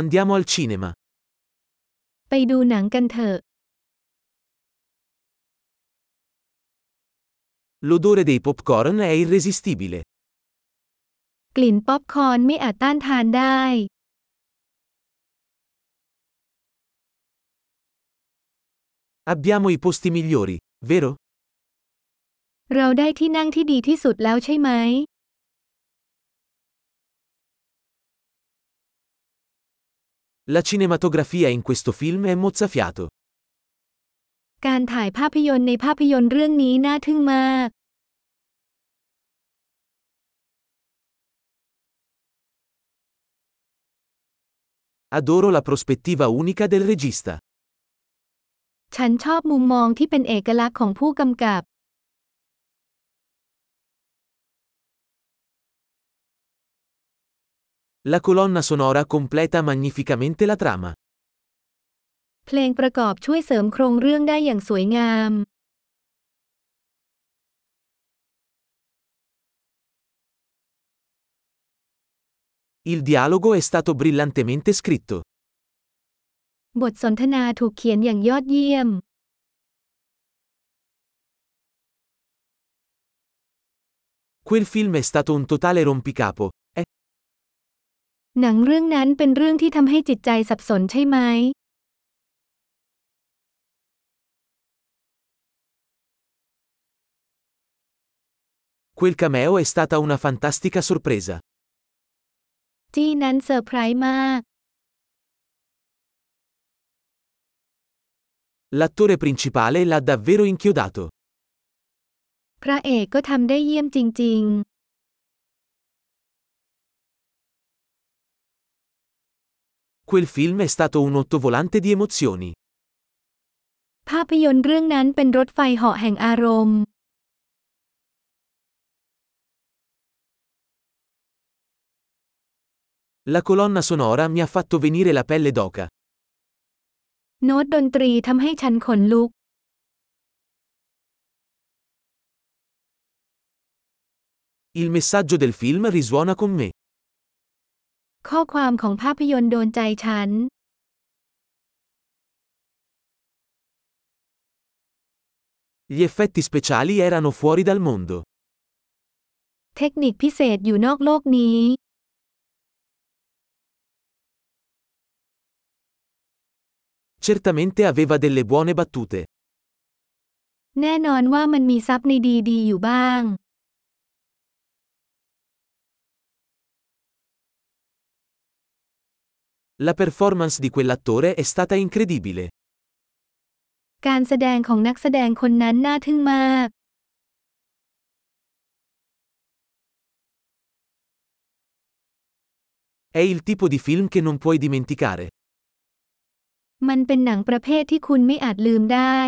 Andiamo al cinema. ไปดูหนังกันเถอะ L'odore dei popcorn è irresistibile. กลิ่นป๊อปคอร์นไม่อาจต้านทานได้ Abbiamo i posti migliori, vero? เราได้ที่นั่งที่ดีที่สุดแล้วใช่ไหม La cinematografia in questo film è mozzafiato. การถ่ายภาพยนตร์ในภาพยนตร์เรื่องนี้น่าทึ่งมาก Adoro la prospettiva unica del regista. ฉันชอบมุมมองที่เป็นเอกลักษณ์ของผู้กำกับ La colonna sonora completa magnificamente la trama. เพลงประกอบช่วยเสริมโครงเรื่องได้อย่างสวยงาม Il dialogo è stato brillantemente scritto. บทสนทนาถูกเขียนอย่างยอดเยี่ยม Quel film è stato un totale rompicapo, eh?หนังเรื่องนั้นเป็นเรื่องที่ทำให้จิตใจสับสนใช่ไหม Quel cameo è stata una fantastica sorpresa. ที่นั้นเซอร์ไพรส์มาก L'attore principale l'ha davvero inchiodato. พระเอกก็ทำได้เยี่ยมจริงๆQuel film è stato un ottovolante di emozioni. ภาพยนตร์เรื่องนั้นเป็นรถไฟเหาะแห่งอารมณ์ La colonna sonora mi ha fatto venire la pelle d'oca. โน้ตดนตรีทำให้ฉันขนลุก Il messaggio del film risuona con me.ข้อความของภาพยนตร์โดนใจฉัน Gli effetti speciali erano fuori dal mondo. เทคนิคพิเศษอยู่นอกโลกนี้ Certamente aveva delle buone battute. แน่นอนว่ามันมีซับในดีๆอยู่บ้างLa performance di quell'attore è stata incredibile. การแสดงของนักแสดงคนนั้นน่าทึ่งมาก È il tipo di film che non puoi dimenticare. มันเป็นหนังประเภทที่คุณไม่อาจลืมได้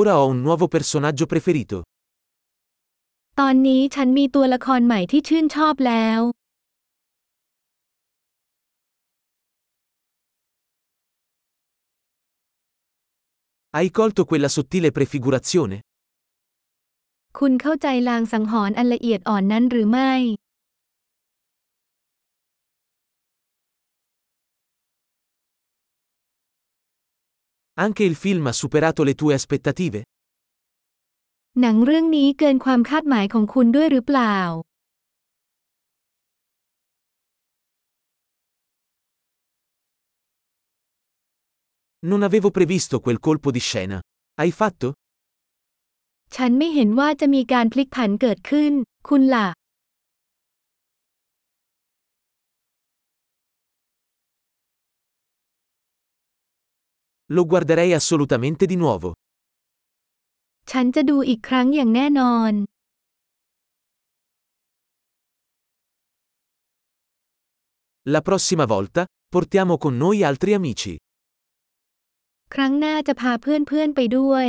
Ora ho un nuovo personaggio preferito.ตอนนี้ฉันมีตัวละครใหม่ที่ชื่นชอบแล้ว Hai colto quella sottile prefigurazione? คุณเข้าใจลางสังหรณ์อันละเอียดอ่อนนั้นหรือไม่ Anche il film ha superato le tue aspettative?หนังเรื่องนี้เกินความคาดหมายของคุณด้วยหรือเปล่า Non avevo previsto quel colpo di scena. Hai fatto? ฉันไม่เห็นว่าจะมีการพลิกผันเกิดขึ้น คุณล่ะ Lo guarderei assolutamente di nuovo.ฉันจะดูอีกครั้งอย่างแน่นอน La prossima volta, portiamo con noi altri amici. ครั้งหน้าจะพาเพื่อนๆไปด้วย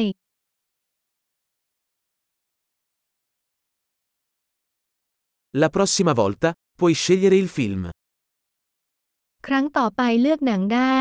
La prossima volta, puoi scegliere il film. ครั้งต่อไปเลือกหนังได้